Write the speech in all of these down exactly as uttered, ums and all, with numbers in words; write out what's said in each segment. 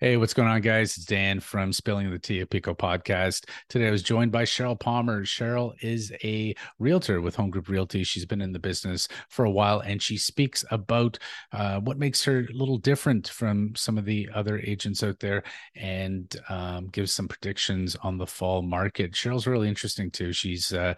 Hey, what's going on, guys? It's Dan from Spilling the Tea at Pekoe Podcast. Today, I was joined by Sheryl Palmer. Sheryl is a realtor with Home Group Realty. She's been in the business for a while, and she speaks about uh, what makes her a little different from some of the other agents out there and um, gives some predictions on the fall market. Sheryl's really interesting, too. She's uh,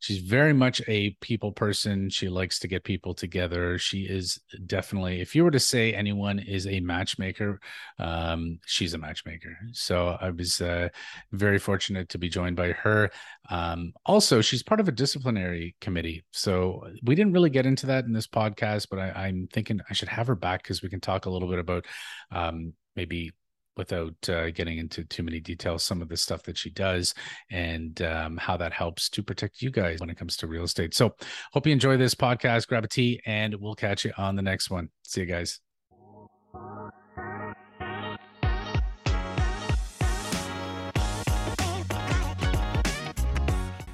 she's very much a people person. She likes to get people together. She is definitely, if you were to say anyone is a matchmaker, um, she's a matchmaker. So I was uh, very fortunate to be joined by her. Um, also, she's part of a disciplinary committee. So we didn't really get into that in this podcast, but I, I'm thinking I should have her back because we can talk a little bit about um, maybe without uh, getting into too many details, some of the stuff that she does and um, how that helps to protect you guys when it comes to real estate. So hope you enjoy this podcast. Grab a tea and we'll catch you on the next one. See you guys.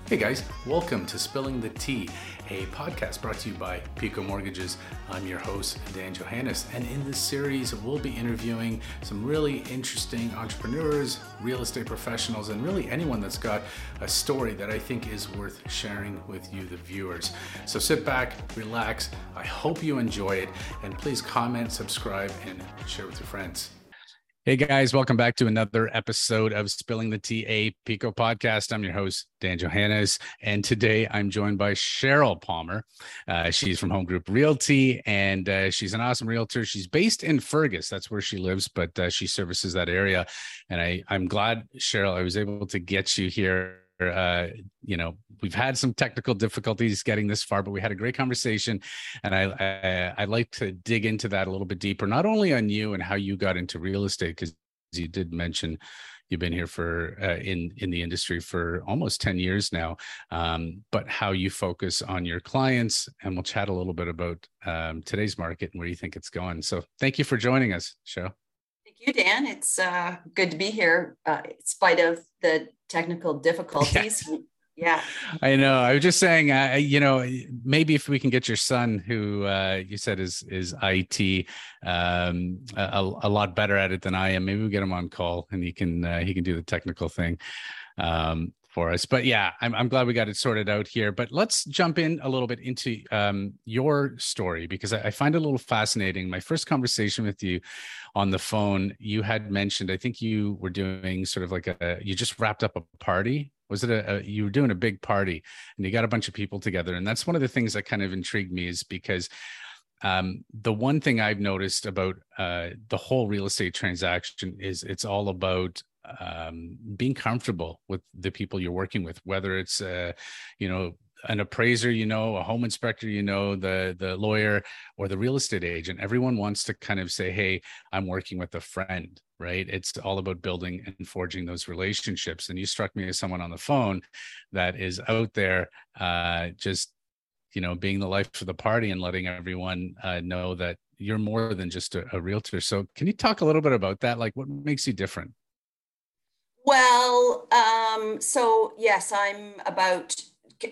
Hey guys, welcome to Spilling the Tea, a podcast brought to you by Pekoe Mortgages. I'm your host, Dan Johannes, and in this series, we'll be interviewing some really interesting entrepreneurs, real estate professionals, and really anyone that's got a story that I think is worth sharing with you, the viewers. So sit back, relax. I hope you enjoy it, and please comment, subscribe, and share with your friends. Hey guys, welcome back to another episode of Spilling the Tea Pekoe Podcast. I'm your host, Dan Johannes, and today I'm joined by Sheryl Palmer. Uh, she's from Home Group Realty, and uh, she's an awesome realtor. She's based in Fergus. That's where she lives, but uh, she services that area. And I, I'm glad, Sheryl, I was able to get you here. Uh, you know, we've had some technical difficulties getting this far, but we had a great conversation, and I, I I'd like to dig into that a little bit deeper. Not only on you and how you got into real estate, because you did mention you've been here for uh, in in the industry for almost ten years now, um, but how you focus on your clients, and we'll chat a little bit about um, today's market and where you think it's going. So, thank you for joining us, Sheryl. You, Dan. It's uh, good to be here, uh, in spite of the technical difficulties. Yeah. yeah. I know. I was just saying, uh, you know, maybe if we can get your son, who uh, you said is is I T, um, a, a lot better at it than I am. Maybe we'll get him on call, and he can uh, he can do the technical thing. Um, for us. But yeah, I'm, I'm glad we got it sorted out here. But let's jump in a little bit into um, your story, because I, I find it a little fascinating. My first conversation with you on the phone, you had mentioned, I think you were doing sort of like a, you just wrapped up a party. Was it a, a you were doing a big party and you got a bunch of people together. And that's one of the things that kind of intrigued me, is because um, the one thing I've noticed about uh, the whole real estate transaction is it's all about Um, being comfortable with the people you're working with, whether it's, uh, you know, an appraiser, you know, a home inspector, you know, the the lawyer or the real estate agent. Everyone wants to kind of say, hey, I'm working with a friend, right? It's all about building and forging those relationships. And you struck me as someone on the phone that is out there uh, just, you know, being the life of the party and letting everyone uh, know that you're more than just a, a realtor. So can you talk a little bit about that? Like, what makes you different? Well, um, so yes, I'm about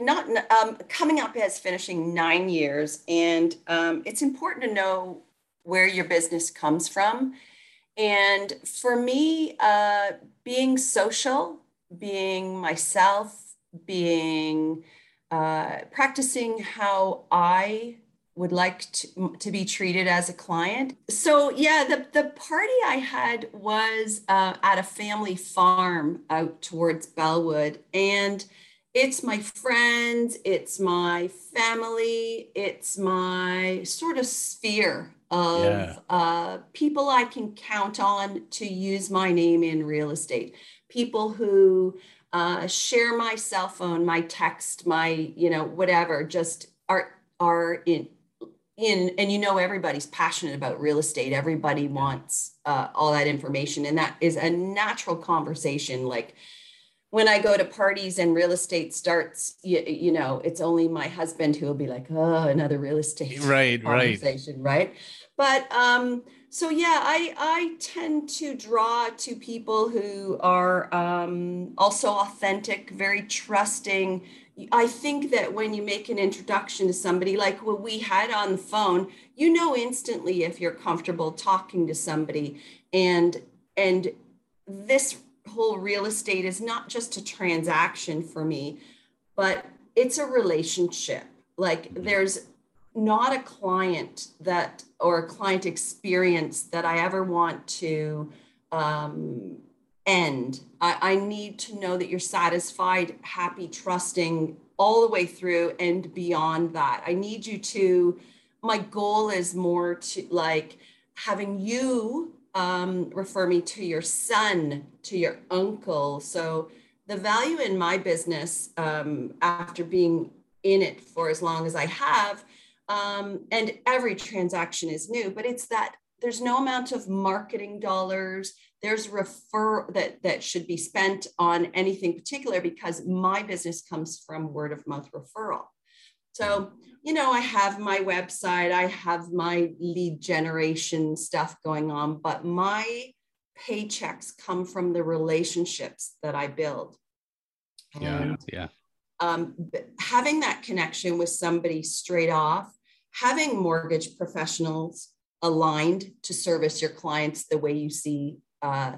not um, coming up as finishing nine years, and um, it's important to know where your business comes from. And for me, uh, being social, being myself, being uh, practicing how I would like to, to be treated as a client. So yeah, the, the party I had was uh, at a family farm out towards Bellwood. And it's my friends, it's my family, it's my sort of sphere of yeah. uh, people I can count on to use my name in real estate. People who uh, share my cell phone, my text, my, you know, whatever, just are are in, In, and you know, everybody's passionate about real estate. Everybody wants uh, all that information. And that is a natural conversation. Like when I go to parties and real estate starts, you, you know, it's only my husband who will be like, oh, another real estate right, conversation, right? right? But um, so, yeah, I, I tend to draw to people who are um, also authentic, very trusting. I think that when you make an introduction to somebody like what we had on the phone, you know instantly if you're comfortable talking to somebody. And And this whole real estate is not just a transaction for me, but it's a relationship. Like there's not a client that, or a client experience that I ever want to um, end. I, I need to know that you're satisfied, happy, trusting all the way through and beyond that. I need you to, my goal is more to like having you um, refer me to your son, to your uncle. So the value in my business um, after being in it for as long as I have, um, and every transaction is new, but it's that there's no amount of marketing dollars. There's refer that, that should be spent on anything particular because my business comes from word of mouth referral. So, you know, I have my website, I have my lead generation stuff going on, but my paychecks come from the relationships that I build. Yeah. And, yeah. Um, having that connection with somebody straight off, having mortgage professionals aligned to service your clients the way you see uh,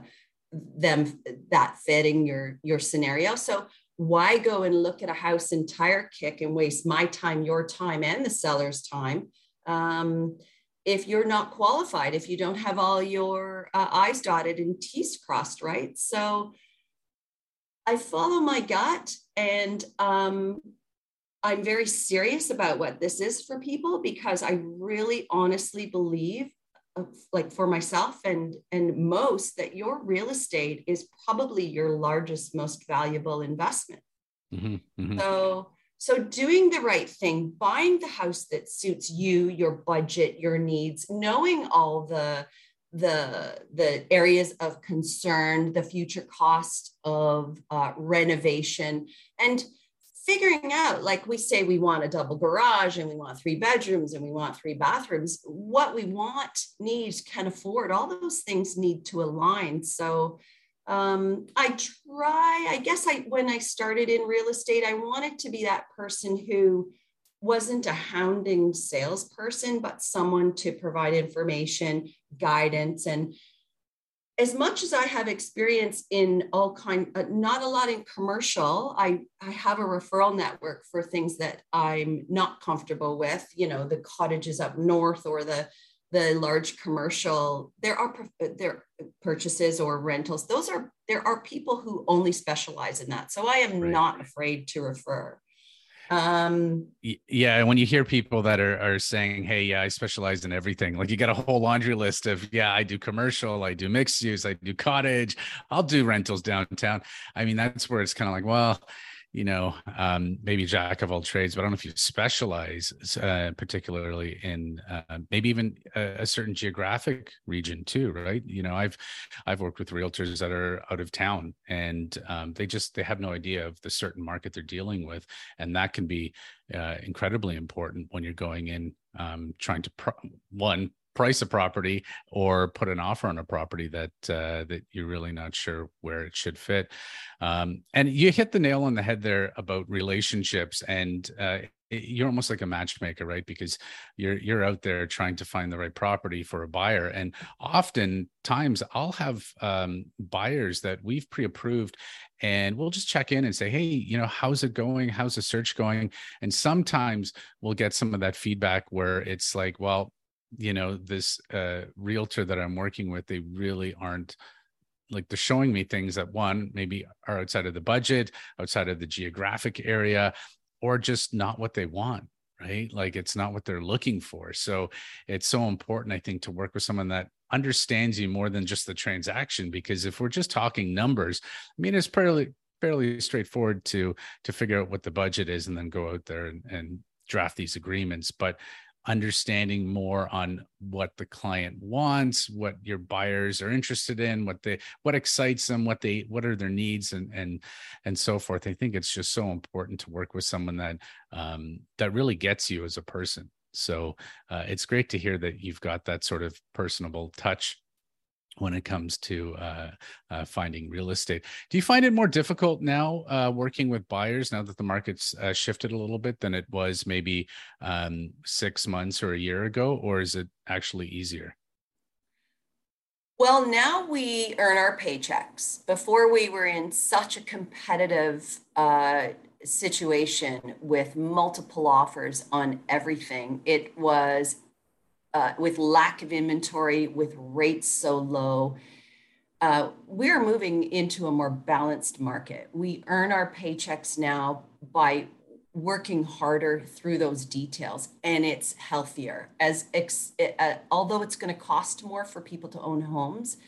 them, that fitting your, your scenario. So why go and look at a house in Tyrekick and waste my time, your time, and the seller's time um, if you're not qualified, if you don't have all your uh, I's dotted and T's crossed, right? So I follow my gut, and um, I'm very serious about what this is for people because I really honestly believe, uh, like for myself and, and most, that your real estate is probably your largest, most valuable investment. Mm-hmm, mm-hmm. So, so doing the right thing, buying the house that suits you, your budget, your needs, knowing all the the the areas of concern, the future cost of uh, renovation, and figuring out, like we say, we want a double garage and we want three bedrooms and we want three bathrooms. What we want, need, can afford, all those things need to align. So um, I try, I guess I when I started in real estate, I wanted to be that person who wasn't a hounding salesperson, but someone to provide information, guidance. And as much as I have experience in all kinds, uh, not a lot in commercial, I, I have a referral network for things that I'm not comfortable with, you know, the cottages up north or the, the large commercial, there are there purchases or rentals. Those are, there are people who only specialize in that. So I am right. not afraid to refer. Um, yeah. When you hear people that are, are saying, hey, yeah, I specialize in everything. Like you got a whole laundry list of, yeah, I do commercial, I do mixed use, I do cottage, I'll do rentals downtown. I mean, that's where it's kind of like, well, you know, um, maybe jack of all trades, but I don't know if you specialize uh, particularly in uh, maybe even a, a certain geographic region too, right? You know, I've I've worked with realtors that are out of town, and um, they just they have no idea of the certain market they're dealing with, and that can be uh, incredibly important when you're going in um, trying to pro- one price a property or put an offer on a property that uh, that you're really not sure where it should fit. Um, and you hit the nail on the head there about relationships, and uh, it, you're almost like a matchmaker, right? Because you're you're out there trying to find the right property for a buyer. And oftentimes I'll have um, buyers that we've pre-approved, and we'll just check in and say, hey, you know, how's it going? How's the search going? And sometimes we'll get some of that feedback where it's like, well, you know, this uh, realtor that I'm working with, they really aren't, like they're showing me things that one, maybe are outside of the budget, outside of the geographic area, or just not what they want, right? Like it's not what they're looking for. So it's so important, I think, to work with someone that understands you more than just the transaction, because if we're just talking numbers, I mean, it's fairly, fairly straightforward to, to figure out what the budget is and then go out there and, and draft these agreements. But understanding more on what the client wants, what your buyers are interested in, what they, what excites them, what they, what are their needs, and and and so forth. I think it's just so important to work with someone that um, that really gets you as a person. So uh, it's great to hear that you've got that sort of personable touch when it comes to uh, uh, finding real estate. Do you find it more difficult now uh, working with buyers now that the market's uh, shifted a little bit than it was maybe um, six months or a year ago, or is it actually easier? Well, now we earn our paychecks. Before, we were in such a competitive uh, situation with multiple offers on everything. It was uh, with lack of inventory, with rates so low. Uh, we're moving into a more balanced market. We earn our paychecks now by working harder through those details, and it's healthier. As ex- uh, although it's going to cost more for people to own homes,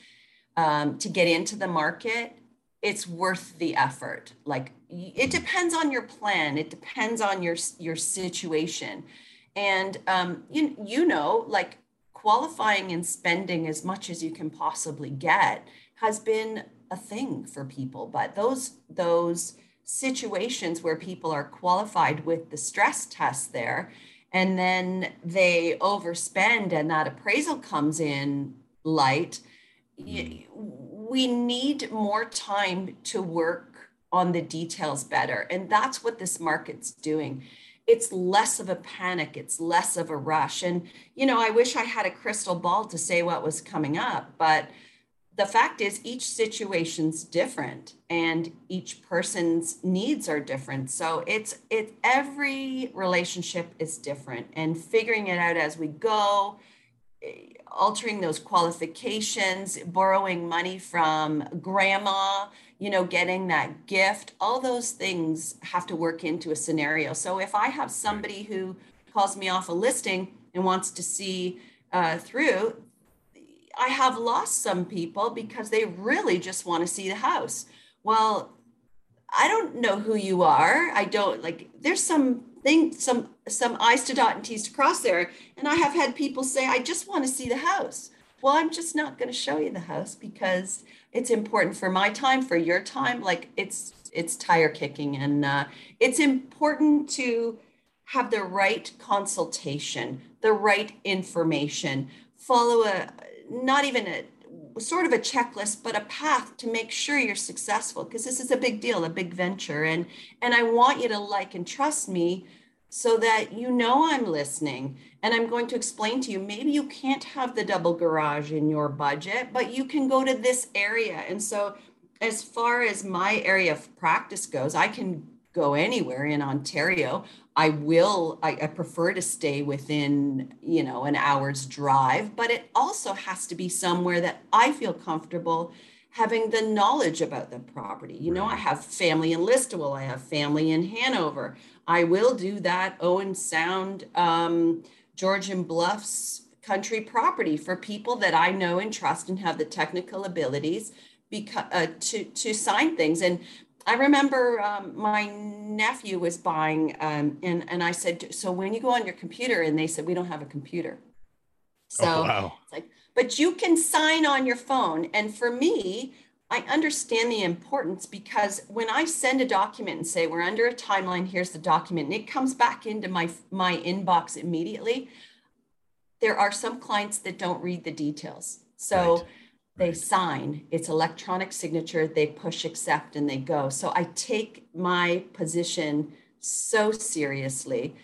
um, to get into the market, it's worth the effort. Like, it depends on your plan. It depends on your your situation, and um, you you know, like qualifying and spending as much as you can possibly get has been a thing for people. But those those. situations where people are qualified with the stress test there, and then they overspend and that appraisal comes in light, we need more time to work on the details better. And that's what this market's doing. It's less of a panic, it's less of a rush. And, you know, I wish I had a crystal ball to say what was coming up, but the fact is each situation's different and each person's needs are different. So it's it every relationship is different, and figuring it out as we go, altering those qualifications, borrowing money from grandma, you know, getting that gift, all those things have to work into a scenario. So if I have somebody who calls me off a listing and wants to see uh, through, I have lost some people because they really just want to see the house. Well, I don't know who you are. I don't like, there's some thing, some, some I's to dot and T's to cross there. And I have had people say, I just want to see the house. Well, I'm just not going to show you the house because it's important for my time, for your time. Like it's, it's tire kicking, and uh, it's important to have the right consultation, the right information, follow a, not even a sort of a checklist, but a path to make sure you're successful, because this is a big deal, a big venture. And, and I want you to like and trust me so that you know I'm listening. And I'm going to explain to you, maybe you can't have the double garage in your budget, but you can go to this area. And so as far as my area of practice goes, I can go anywhere in Ontario. I will, I, I prefer to stay within, you know, an hour's drive, but it also has to be somewhere that I feel comfortable having the knowledge about the property. You know, I have family in Listowel, I have family in Hanover. I will do that Owen Sound, um, Georgian Bluffs country property for people that I know and trust and have the technical abilities because, uh, to, to sign things. And I remember um, my nephew was buying um, and, and I said, so when you go on your computer, and they said, we don't have a computer. So oh, wow. It's like, but you can sign on your phone. And for me, I understand the importance, because when I send a document and say, we're under a timeline, here's the document, and it comes back into my, my inbox immediately, there are some clients that don't read the details. So right. They sign, it's electronic signature, they push accept and they go. So I take my position so seriously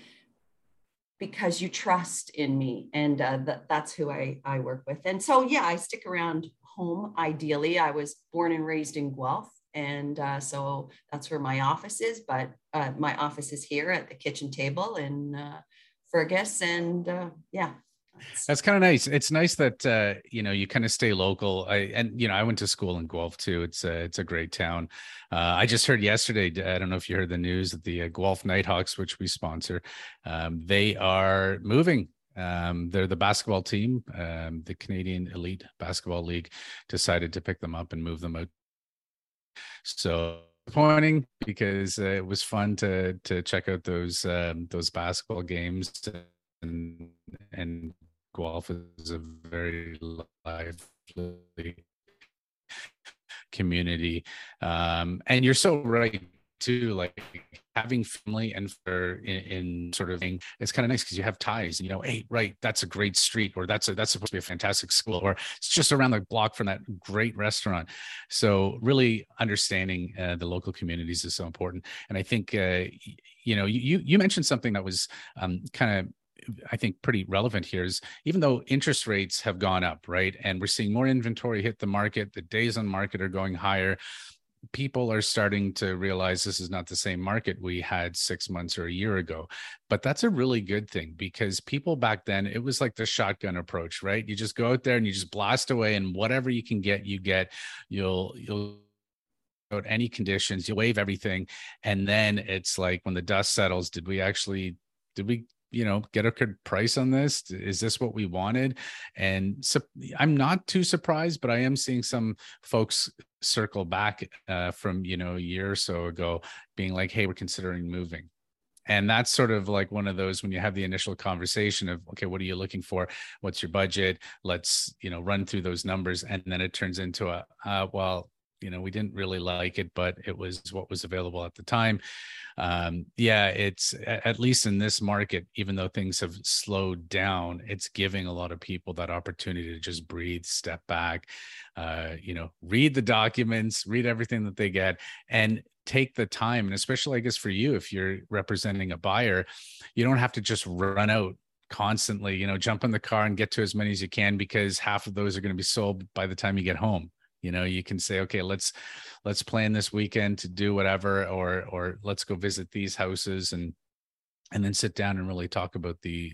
because you trust in me, and uh, th- that's who I, I work with. And so, yeah, I stick around home, ideally. I was born and raised in Guelph, and uh, so that's where my office is, but uh, my office is here at the kitchen table in uh, Fergus, and uh, yeah. That's kind of nice. It's nice that, uh, you know, you kind of stay local. I, and, you know, I went to school in Guelph too. It's a, it's a great town. Uh, I just heard yesterday, I don't know if you heard the news, that the uh, Guelph Nighthawks, which we sponsor, um, they are moving. Um, they're the basketball team. Um, the Canadian Elite Basketball League decided to pick them up and move them out. So disappointing, because uh, it was fun to to check out those, um, those basketball games. And, and Guelph is a very lively community. Um, and you're so right, too, like having family and for in, in sort of thing, it's kind of nice because you have ties, and you know, hey, right, that's a great street, or that's a, that's supposed to be a fantastic school, or it's just around the block from that great restaurant. So really understanding uh, the local communities is so important. And I think, uh, you know, you, you mentioned something that was um, kind of I think pretty relevant here is, even though interest rates have gone up, right, and we're seeing more inventory hit the market, the days on market are going higher, people are starting to realize this is not the same market we had six months or a year ago. But that's a really good thing, because people back then, it was like the shotgun approach, right? You just go out there and you just blast away, and whatever you can get, you get. You'll, you'll, out any conditions, you waive everything. And then it's like, when the dust settles, did we actually, did we, you know, get a good price on this? Is this what we wanted? And so I'm not too surprised, but I am seeing some folks circle back uh, from, you know, a year or so ago being like, hey, we're considering moving. And that's sort of like one of those, when you have the initial conversation of, okay, what are you looking for? What's your budget? Let's, you know, run through those numbers. And then it turns into a, uh, well, you know, we didn't really like it, but it was what was available at the time. Um, yeah, it's, at least in this market, even though things have slowed down, it's giving a lot of people that opportunity to just breathe, step back, uh, you know, read the documents, read everything that they get, and take the time. And especially, I guess, for you, if you're representing a buyer, you don't have to just run out constantly, you know, jump in the car and get to as many as you can, because half of those are going to be sold by the time you get home. You know, you can say, okay, let's let's plan this weekend to do whatever, or or let's go visit these houses, and and then sit down and really talk about the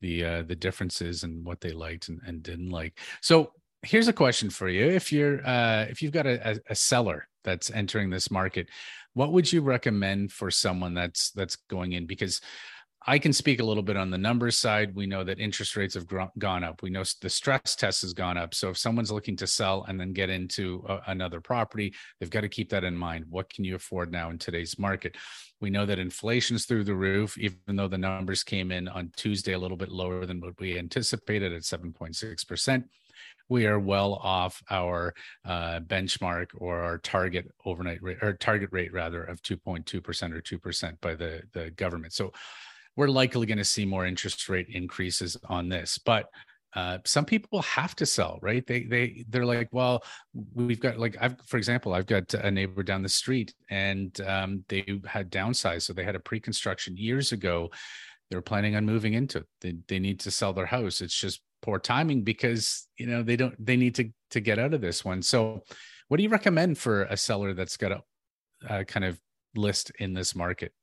the uh, the differences and what they liked and, and didn't like. So here's a question for you: if you're uh, if you've got a, a seller that's entering this market, what would you recommend for someone that's that's going in? Because I can speak a little bit on the numbers side. We know that interest rates have gr- gone up. We know the stress test has gone up. So if someone's looking to sell and then get into a, another property, they've got to keep that in mind. What can you afford now in today's market? We know that inflation's through the roof, even though the numbers came in on Tuesday a little bit lower than what we anticipated at seven point six percent. We are well off our uh, benchmark, or our target overnight rate, or target rate rather, of two point two percent or two percent by the, the government. So we're likely going to see more interest rate increases on this, but uh, some people have to sell, right? They they they're like, well, we've got like, I've for example, I've got a neighbor down the street, and um, they had downsized, so they had a pre-construction years ago. They were planning on moving into it. They they need to sell their house. It's just poor timing, because you know they don't they need to to get out of this one. So, what do you recommend for a seller that's got a, a kind of list in this market?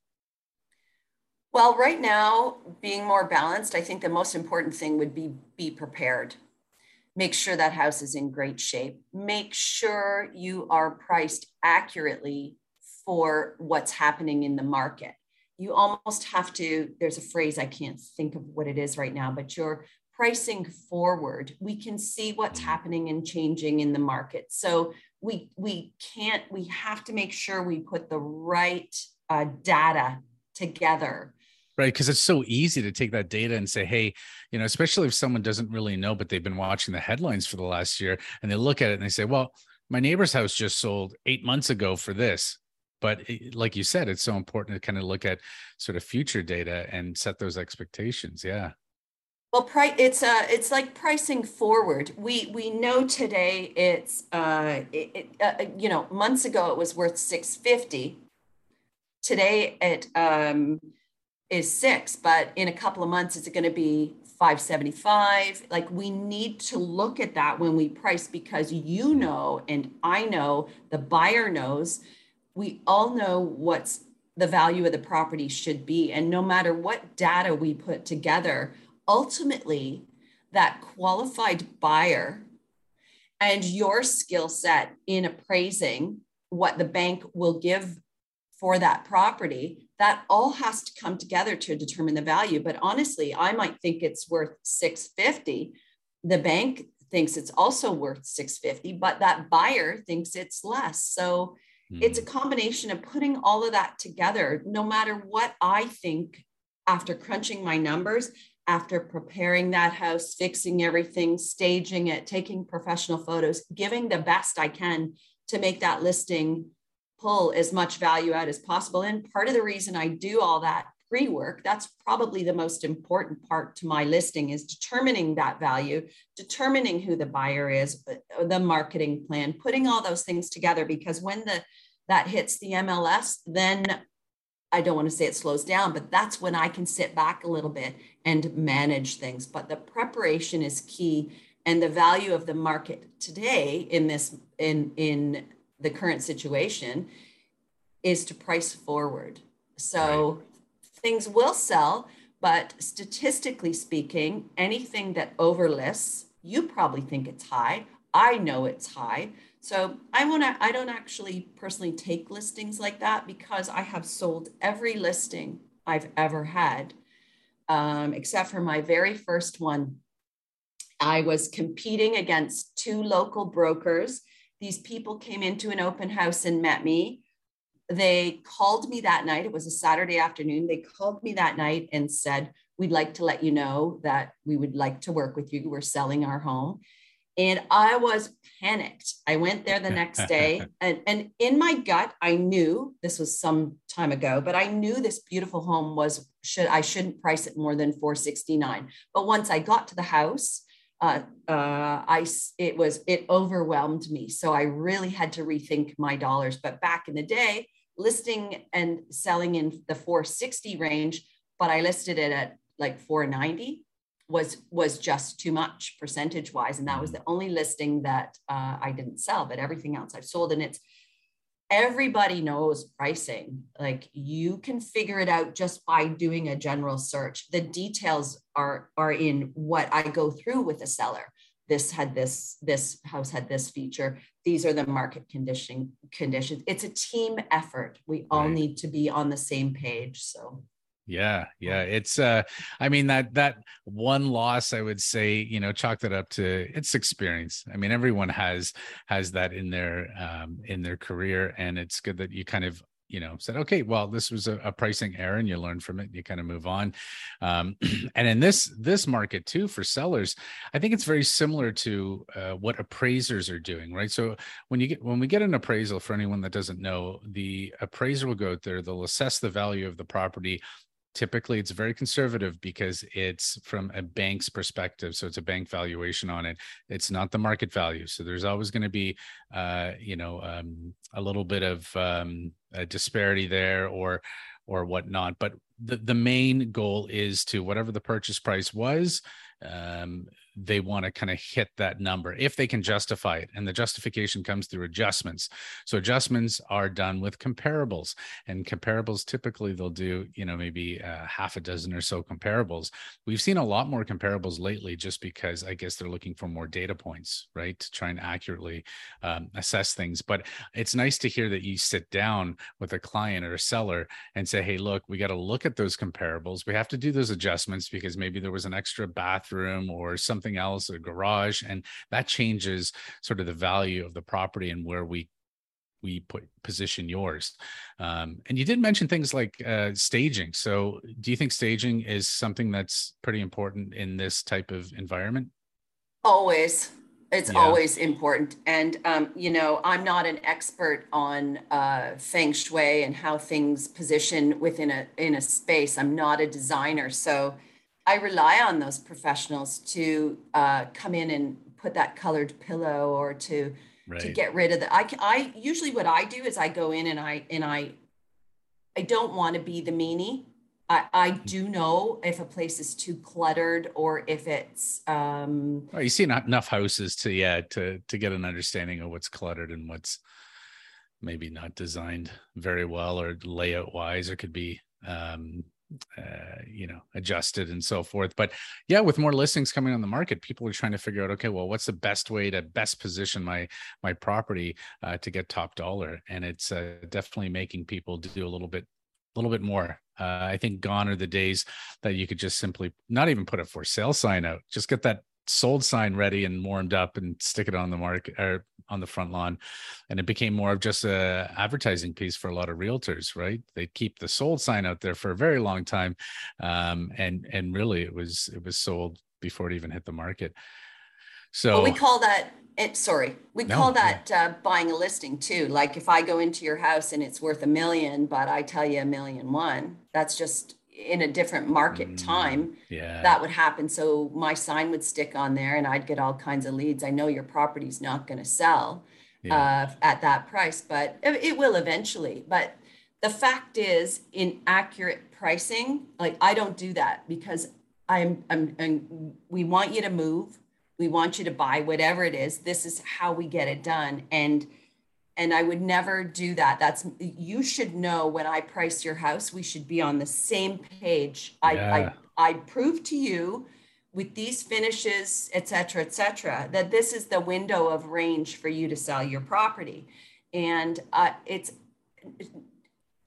Well, right now, being more balanced, I think the most important thing would be be prepared. Make sure that house is in great shape. Make sure you are priced accurately for what's happening in the market. You almost have to, there's a phrase, I can't think of what it is right now, but you're pricing forward. We can see what's happening and changing in the market. So we, we can't, we have to make sure we put the right uh, data together. Right, because it's so easy to take that data and say, hey, you know, especially if someone doesn't really know, but they've been watching the headlines for the last year, and they look at it and they say, well, my neighbor's house just sold eight months ago for this. But it, like you said, it's so important to kind of look at sort of future data and set those expectations. Yeah. Well, pri- it's uh, it's like pricing forward. We we know today it's uh, it, it, uh, you know, months ago it was worth six fifty. Today it um, is six, but in a couple of months, is it going to be five seventy-five? Like, we need to look at that when we price, because you know, and I know, the buyer knows, we all know what's the value of the property should be. And no matter what data we put together, ultimately that qualified buyer and your skill set in appraising what the bank will give for that property, that all has to come together to determine the value. But honestly, I might think it's worth six fifty. The bank thinks it's also worth six fifty, but that buyer thinks it's less. So mm. it's a combination of putting all of that together. No matter what I think, after crunching my numbers, after preparing that house, fixing everything, staging it, taking professional photos, giving the best I can to make that listing pull as much value out as possible. And part of the reason I do all that pre-work, that's probably the most important part to my listing, is determining that value, determining who the buyer is, the marketing plan, putting all those things together, because when the that hits the M L S, then I don't want to say it slows down, but that's when I can sit back a little bit and manage things. But the preparation is key, and the value of the market today in this in in the current situation is to price forward. So right. things will sell, but statistically speaking, anything that overlists, you probably think it's high. I know it's high. So I want to, I don't actually personally take listings like that, because I have sold every listing I've ever had, um, except for my very first one. I was competing against two local brokers. These people came into an open house and met me. They called me that night. It was a Saturday afternoon. They called me that night and said, "We'd like to let you know that we would like to work with you. We're selling our home." And I was panicked. I went there the next day, and, and in my gut, I knew this was some time ago, but I knew this beautiful home was, should I shouldn't price it more than four sixty-nine. But once I got to the house, uh, uh, I, it was, it overwhelmed me. So I really had to rethink my dollars. But back in the day, listing and selling in the four sixty range, but I listed it at like four ninety. was was just too much percentage wise. And that was the only listing that uh, I didn't sell, but everything else I've sold. And it's, everybody knows pricing. Like, you can figure it out just by doing a general search. The details are, are in what I go through with a seller. This had this, this house had this feature. These are the market condition conditions. It's a team effort. We all right. need to be on the same page, so. Yeah. Yeah. It's, uh, I mean, that, that one loss, I would say, you know, chalk that up to its experience. I mean, everyone has, has that in their, um, in their career. And it's good that you kind of, you know, said, okay, well, this was a, a pricing error, and you learn from it, you kind of move on. Um, and in this, this market too, for sellers, I think it's very similar to uh, what appraisers are doing, right? So when you get, when we get an appraisal, for anyone that doesn't know, the appraiser will go out there, they'll assess the value of the property. Typically, it's very conservative because it's from a bank's perspective. So it's a bank valuation on it. It's not the market value. So there's always going to be, uh, you know, um, a little bit of um, a disparity there or or whatnot. But the, the main goal is to, whatever the purchase price was, um, they want to kind of hit that number if they can justify it. And the justification comes through adjustments. So adjustments are done with comparables, and comparables, typically they'll do, you know, maybe uh, half a dozen or so comparables. We've seen a lot more comparables lately, just because I guess they're looking for more data points, right? To try and accurately um, assess things. But it's nice to hear that you sit down with a client or a seller and say, hey, look, we got to look at those comparables. We have to do those adjustments because maybe there was an extra bathroom or something else, a garage, and that changes sort of the value of the property and where we we put position yours. Um, and you did mention things like uh, staging. So do you think staging is something that's pretty important in this type of environment? Always. It's yeah. always important. And, um, you know, I'm not an expert on uh, feng shui and how things position within a in a space. I'm not a designer. So I rely on those professionals to uh, come in and put that colored pillow, or to right. to get rid of the. I, I usually what I do is I go in and I and I I don't want to be the meanie. I, I do know if a place is too cluttered or if it's. Um, oh, you see enough houses to yeah to to get an understanding of what's cluttered and what's maybe not designed very well or layout wise, or could be. Um, Uh, you know, adjusted and so forth. But yeah, with more listings coming on the market, people are trying to figure out, okay, well, what's the best way to best position my my property uh, to get top dollar? And it's uh, definitely making people do a little bit, a little bit more. Uh, I think gone are the days that you could just simply not even put a for sale sign out. Just get that sold sign ready and warmed up and stick it on the market or on the front lawn. And it became more of just a advertising piece for a lot of realtors, right? They keep the sold sign out there for a very long time. Um, and, and really it was, it was sold before it even hit the market. So well, we call that it, sorry, we no, call that yeah. uh, buying a listing too. Like if I go into your house and it's worth a million, but I tell you a million one, that's just, in a different market time, yeah. that would happen. So my sign would stick on there and I'd get all kinds of leads. I know your property's not going to sell yeah. uh, at that price, but it will eventually. But the fact is, in accurate pricing, like I don't do that because I'm, I'm, and we want you to move. We want you to buy whatever it is. This is how we get it done. And, and I would never do that. That's, you should know when I price your house, we should be on the same page. Yeah. I, I, I prove to you with these finishes, et cetera, et cetera, that this is the window of range for you to sell your property. And uh, it's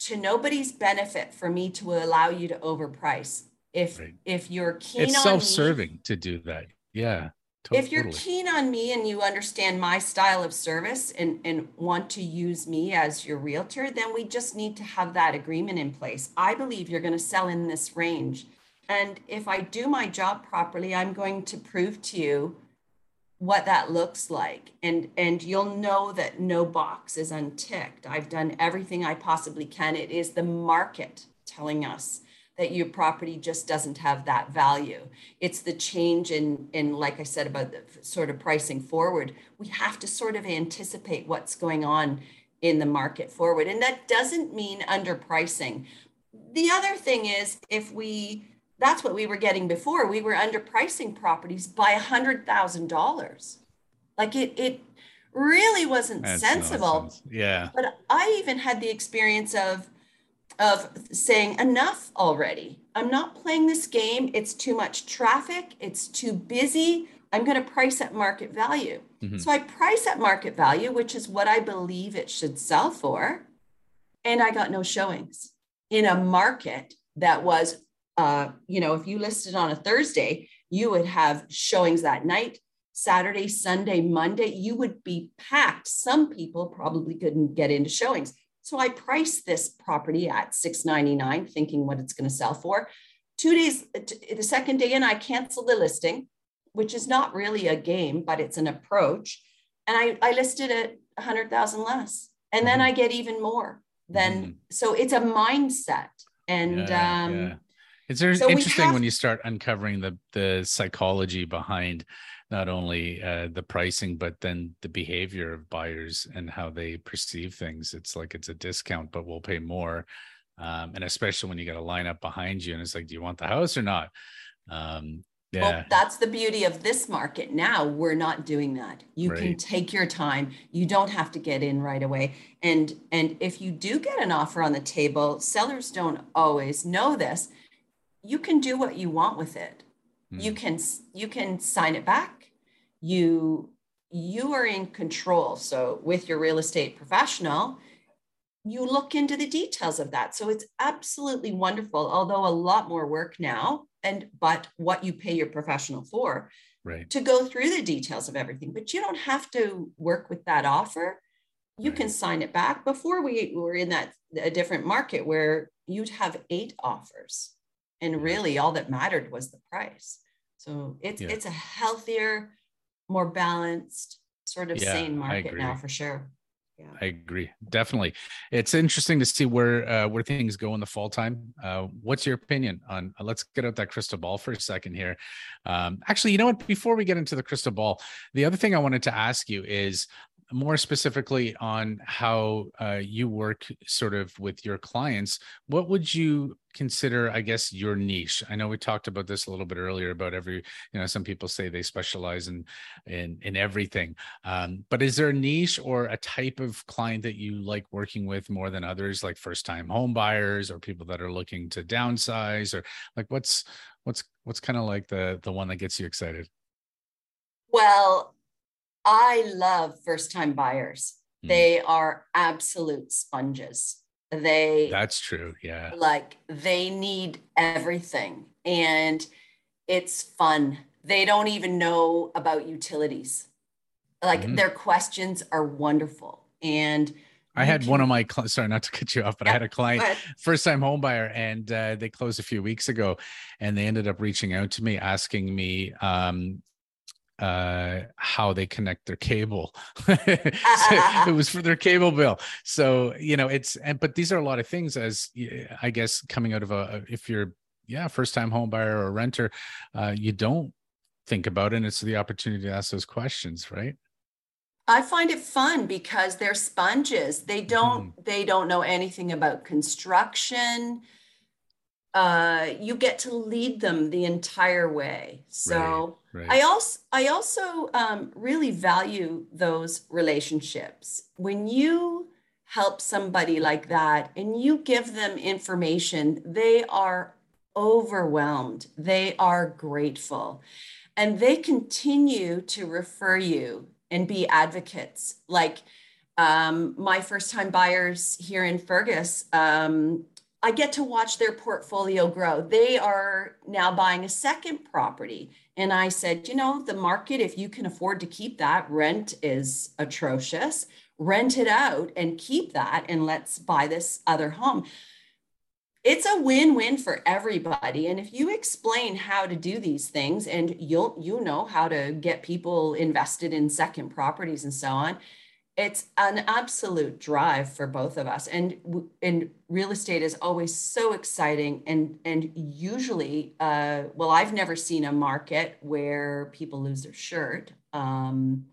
to nobody's benefit for me to allow you to overprice. If right. if you're keen it's on self-serving me, to do that. Yeah. To- if you're totally. keen on me and you understand my style of service and, and want to use me as your realtor, then we just need to have that agreement in place. I believe you're going to sell in this range. And if I do my job properly, I'm going to prove to you what that looks like. And, and you'll know that no box is unticked. I've done everything I possibly can. It is the market telling us that your property just doesn't have that value. It's the change in, in, like I said, about the sort of pricing forward. We have to sort of anticipate what's going on in the market forward. And that doesn't mean underpricing. The other thing is, if we, that's what we were getting before. We were underpricing properties by one hundred thousand dollars. Like it it really wasn't that's sensible. Nonsense. Yeah. But I even had the experience of, of saying enough already. I'm not playing this game. It's too much traffic. It's too busy. I'm going to price at market value. Mm-hmm. So I price at market value, which is what I believe it should sell for. And I got no showings in a market that was Uh, you know, if you listed on a Thursday, you would have showings that night, Saturday, Sunday, Monday, you would be packed. Some people probably couldn't get into showings. So I priced this property at six ninety-nine, thinking what it's going to sell for. Two days, the second day in, I canceled the listing, which is not really a game, but it's an approach. And I, I listed at one hundred thousand less. And then I get even more than, mm. so it's a mindset. And, yeah, um, yeah. It's so interesting have- when you start uncovering the, the psychology behind not only uh, the pricing, but then the behavior of buyers and how they perceive things. It's like it's a discount, but we'll pay more. Um, and especially when you got a lineup behind you and it's like, do you want the house or not? Um, yeah. Well, that's the beauty of this market. Now we're not doing that. You right. can take your time. You don't have to get in right away. And, and if you do get an offer on the table, sellers don't always know this. You can do what you want with it. Mm. You can you can sign it back. You you are in control. So with your real estate professional, you look into the details of that. So it's absolutely wonderful, although a lot more work now, and but what you pay your professional for, right. to go through the details of everything. But you don't have to work with that offer. You right. can sign it back. Before we were in that a different market where you'd have eight offers. And really all that mattered was the price. So it's yeah. it's a healthier, more balanced, sort of yeah, sane market now for sure. Yeah, I agree. Definitely. It's interesting to see where uh, where things go in the fall time. Uh, what's your opinion on, uh, let's get out that crystal ball for a second here. Um, actually, you know what, before we get into the crystal ball, the other thing I wanted to ask you is more specifically on how uh, you work sort of with your clients. What would you consider, I guess, your niche? I know we talked about this a little bit earlier about every, you know, some people say they specialize in, in, in everything. Um, but is there a niche or a type of client that you like working with more than others, like first-time home buyers or people that are looking to downsize, or like what's, what's, what's kind of like the, the one that gets you excited? Well, I love first-time buyers. Mm. They are absolute sponges. They That's true, yeah. Like they need everything and it's fun. They don't even know about utilities. Like mm. their questions are wonderful. And I had can, one of my, sorry, not to cut you off, but yeah, I had a client, first-time homebuyer, and uh, they closed a few weeks ago and they ended up reaching out to me asking me, um, uh, how they connect their cable. So it was for their cable bill. So, you know, it's, and, but these are a lot of things as I guess coming out of a, if you're, yeah, first time home buyer or renter, uh, you don't think about it. And it's the opportunity to ask those questions, right? I find it fun because they're sponges. They don't, mm. they don't know anything about construction. uh, you get to lead them the entire way. So right, right. I also, I also um, really value those relationships. When you help somebody like that and you give them information, they are overwhelmed. They are grateful. And they continue to refer you and be advocates. Like um, my first-time buyers here in Fergus, um, I get to watch their portfolio grow. They are now buying a second property. And I said, you know, the market, if you can afford to keep that, rent is atrocious. Rent it out and keep that, and let's buy this other home. It's a win-win for everybody. And if you explain how to do these things, and you'll, you know how to get people invested in second properties and so on, it's an absolute drive for both of us. And, and real estate is always so exciting. And, and usually, uh, well, I've never seen a market where people lose their shirt. Um,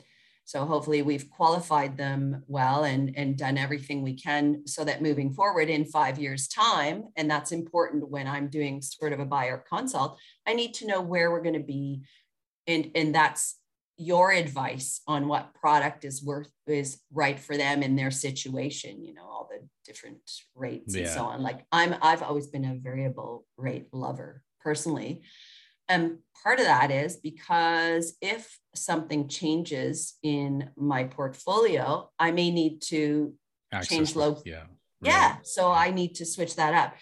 So hopefully we've qualified them well and, and done everything we can so that moving forward in five years' time, and that's important when I'm doing sort of a buyer consult, I need to know where we're going to be. And, and that's your advice on what product is worth, is right for them in their situation, you know, all the different rates yeah. and so on. Like I'm, I've always been a variable rate lover personally. And part of that is because if something changes in my portfolio, I may need to Access change low. Yeah. Right. Yeah. So I need to switch that up.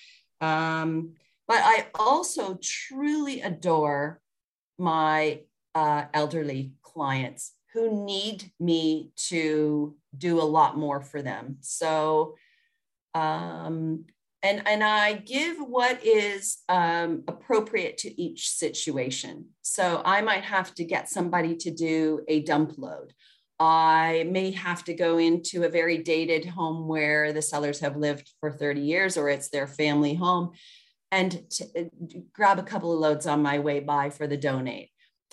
Um, but I also truly adore my uh, elderly clients who need me to do a lot more for them. So, um, And, and I give what is um, appropriate to each situation. So I might have to get somebody to do a dump load. I may have to go into a very dated home where the sellers have lived for thirty years, or it's their family home, and to, uh, grab a couple of loads on my way by for the donate.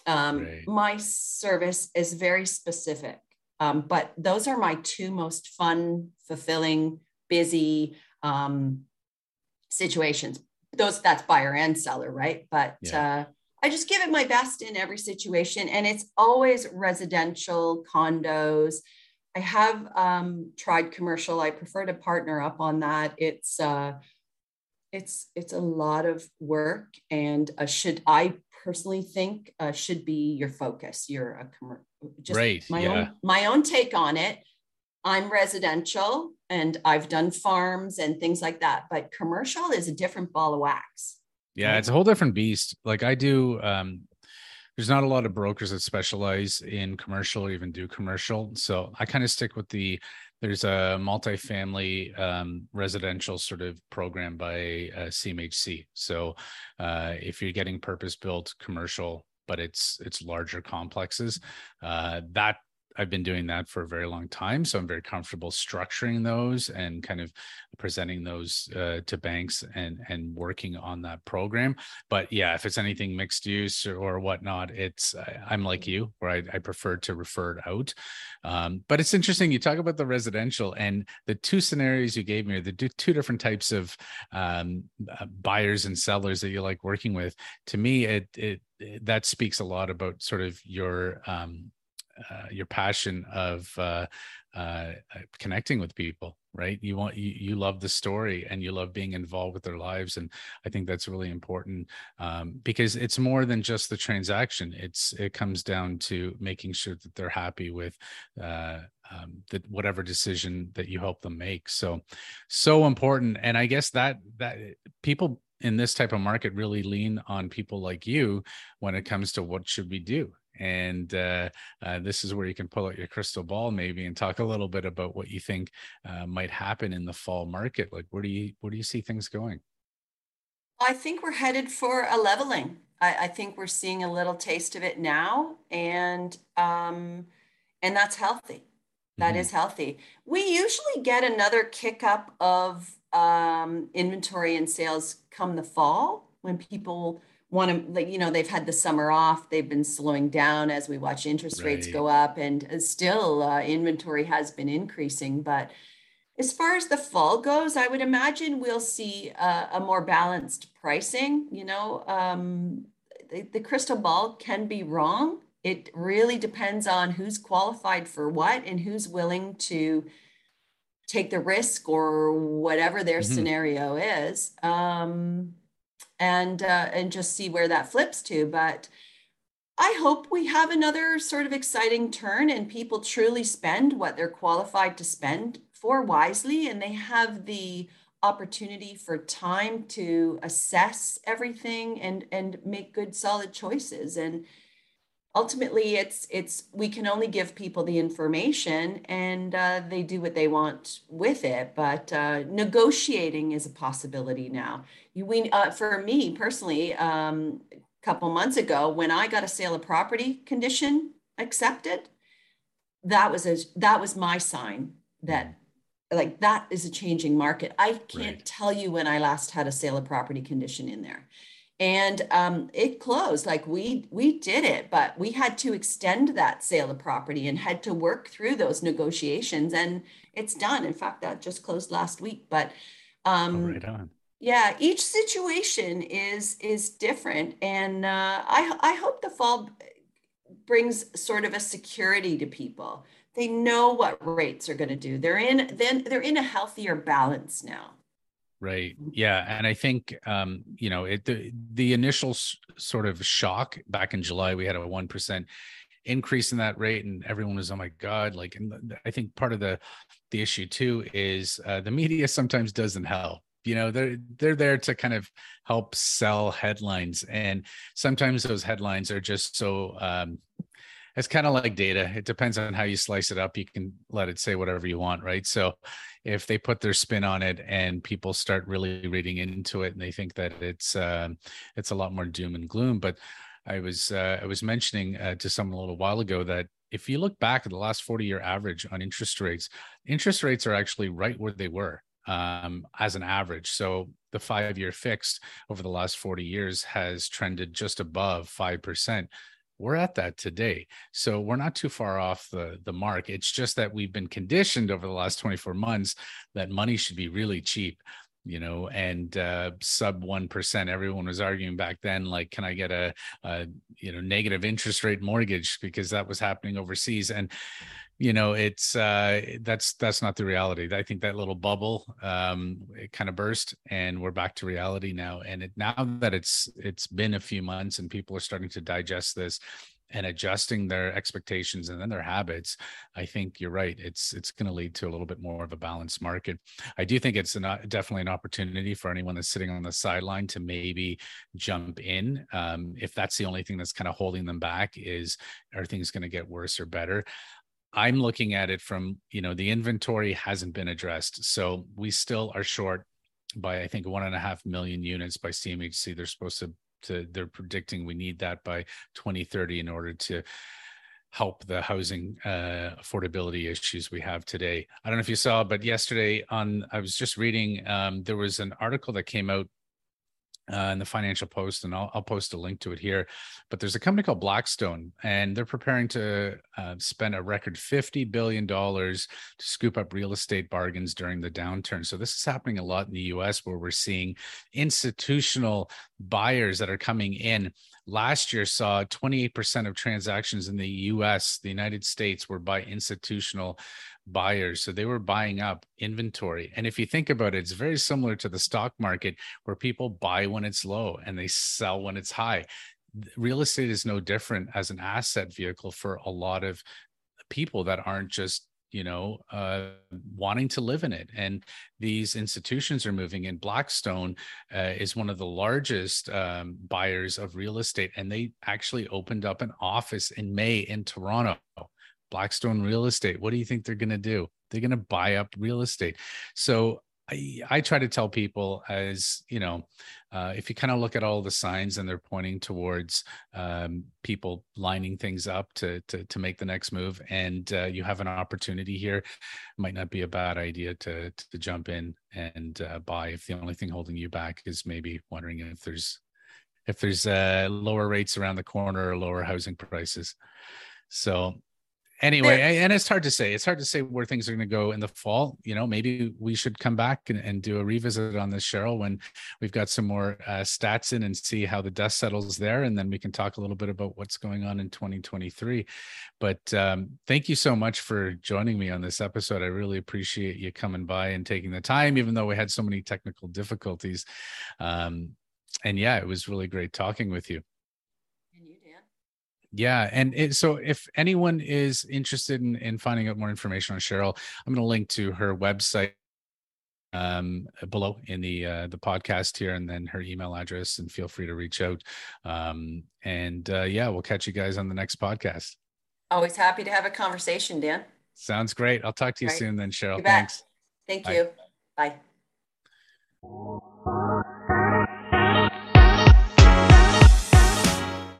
Um, right. My service is very specific, um, but those are my two most fun, fulfilling, busy um, situations. Those, that's buyer and seller, right? But yeah. uh, I just give it my best in every situation. And it's always residential, condos. I have um, tried commercial. I prefer to partner up on that. It's, uh, it's, it's a lot of work, and uh, should I personally think uh, should be your focus. You're a commercial, just right. my, yeah. own, my own take on it. I'm residential and I've done farms and things like that, but commercial is a different ball of wax. Yeah. It's a whole different beast. Like I do, um, there's not a lot of brokers that specialize in commercial or even do commercial. So I kind of stick with the, there's a multifamily um, residential sort of program by uh, C M H C. So uh, if you're getting purpose-built commercial, but it's, it's larger complexes, uh, that, I've been doing that for a very long time. So I'm very comfortable structuring those and kind of presenting those uh, to banks and, and working on that program. But yeah, if it's anything mixed use or, or whatnot, it's, I, I'm like you, where I, I prefer to refer it out. Um, but it's interesting, you talk about the residential, and the two scenarios you gave me are the two different types of um, uh, buyers and sellers that you like working with. To me, it, it, it that speaks a lot about sort of your, um, Uh, your passion of uh, uh, connecting with people, right? You want, you, you love the story and you love being involved with their lives. And I think that's really important um, because it's more than just the transaction. It's, it comes down to making sure that they're happy with uh, um, that whatever decision that you help them make. So, so important. And I guess that, that people in this type of market really lean on people like you when it comes to what should we do? And uh, uh, this is where you can pull out your crystal ball maybe and talk a little bit about what you think uh, might happen in the fall market. Like, where do you, where do you see things going? I think we're headed for a leveling. I, I think we're seeing a little taste of it now, and um, and that's healthy. That mm-hmm. is healthy. We usually get another kick up of um, inventory and sales come the fall when people want to, you know, they've had the summer off, they've been slowing down as we watch interest right. rates go up, and still uh, inventory has been increasing. But As far as the fall goes, I would imagine we'll see a, a more balanced pricing. You know, um, the, the crystal ball can be wrong. It really depends on who's qualified for what and who's willing to take the risk or whatever their mm-hmm. scenario is, um, and uh, and just see where that flips to. But I hope we have another sort of exciting turn and people truly spend what they're qualified to spend for wisely, and they have the opportunity for time to assess everything and and make good solid choices. And ultimately, it's it's we can only give people the information, and uh, they do what they want with it. But uh, negotiating is a possibility now. You, we, uh, for me personally, um, a couple months ago, when I got a sale of property condition accepted, that was a that was my sign that, like, that is a changing market. I can't right. tell you when I last had a sale of property condition in there. And um, it closed, like we we did it, but we had to extend that sale of property and had to work through those negotiations, and it's done. In fact, that just closed last week. But um, oh, right on. Yeah, each situation is is different, and uh, I I hope the fall brings sort of a security to people. They know what rates are going to do. They're in then they're in a healthier balance now. Right. Yeah. And I think, um, you know, it, the, the initial s- sort of shock back in July, we had a one percent increase in that rate, and everyone was, oh my God, like, and th- I think part of the, the issue too is uh, the media sometimes doesn't help. You know, they're, they're there to kind of help sell headlines. And sometimes those headlines are just so, um, it's kind of like data. It depends on how you slice it up. You can let it say whatever you want, right? So if they put their spin on it and people start really reading into it and they think that it's uh, it's a lot more doom and gloom. But I was uh, I was mentioning uh, to someone a little while ago that if you look back at the last forty-year average on interest rates, interest rates are actually right where they were um, as an average. So the five-year fixed over the last forty years has trended just above five percent. We're at that today. So we're not too far off the, the mark. It's just that we've been conditioned over the last twenty-four months that money should be really cheap, you know, and uh, sub one percent. Everyone was arguing back then, like, can I get a, a, you know, negative interest rate mortgage, because that was happening overseas. And, you know, it's uh, that's that's not the reality. I think that little bubble, um, it kind of burst, and we're back to reality now. And it, now that it's it's been a few months and people are starting to digest this and adjusting their expectations and then their habits, I think you're right. It's it's going to lead to a little bit more of a balanced market. I do think it's an, definitely an opportunity for anyone that's sitting on the sideline to maybe jump in. Um, if that's the only thing that's kind of holding them back is, are things going to get worse or better? I'm looking at it from, you know, the inventory hasn't been addressed. So we still are short by, I think, one and a half million units by C M H C. They're supposed to, to they're predicting we need that by twenty thirty in order to help the housing uh, affordability issues we have today. I don't know if you saw, but yesterday on, I was just reading, um, there was an article that came out Uh, in the Financial Post, and I'll, I'll post a link to it here, but there's a company called Blackstone, and they're preparing to uh, spend a record fifty billion dollars to scoop up real estate bargains during the downturn. So this is happening a lot in the U S, where we're seeing institutional buyers that are coming in. Last year saw twenty-eight percent of transactions in the U S, the United States, were by institutional buyers. So they were buying up inventory. And if you think about it, it's very similar to the stock market, where people buy when it's low and they sell when it's high. Real estate is no different as an asset vehicle for a lot of people that aren't just, you know, uh, wanting to live in it. And these institutions are moving in. Blackstone uh, is one of the largest um, buyers of real estate. And they actually opened up an office in May in Toronto. Blackstone Real Estate. What do you think they're going to do? They're going to buy up real estate. So I, I try to tell people, as you know, uh, if you kind of look at all the signs and they're pointing towards um, people lining things up to, to, to make the next move, and uh, you have an opportunity here, might not be a bad idea to, to jump in and uh, buy, if the only thing holding you back is maybe wondering if there's, if there's uh, lower rates around the corner or lower housing prices. So anyway, there, and it's hard to say. It's hard to say where things are going to go in the fall. You know, maybe we should come back and, and do a revisit on this, Sheryl, when we've got some more uh, stats in and see how the dust settles there. And then we can talk a little bit about what's going on in twenty twenty-three. But um, thank you so much for joining me on this episode. I really appreciate you coming by and taking the time, even though we had so many technical difficulties. Um, and yeah, it was really great talking with you. Yeah. And it, so if anyone is interested in, in finding out more information on Sheryl, I'm going to link to her website um, below in the uh, the podcast here, and then her email address, and feel free to reach out. Um, and uh, yeah, we'll catch you guys on the next podcast. Always happy to have a conversation, Dan. Sounds great. I'll talk to you All right. soon then, Sheryl. Thanks. Thank Bye. you. Bye.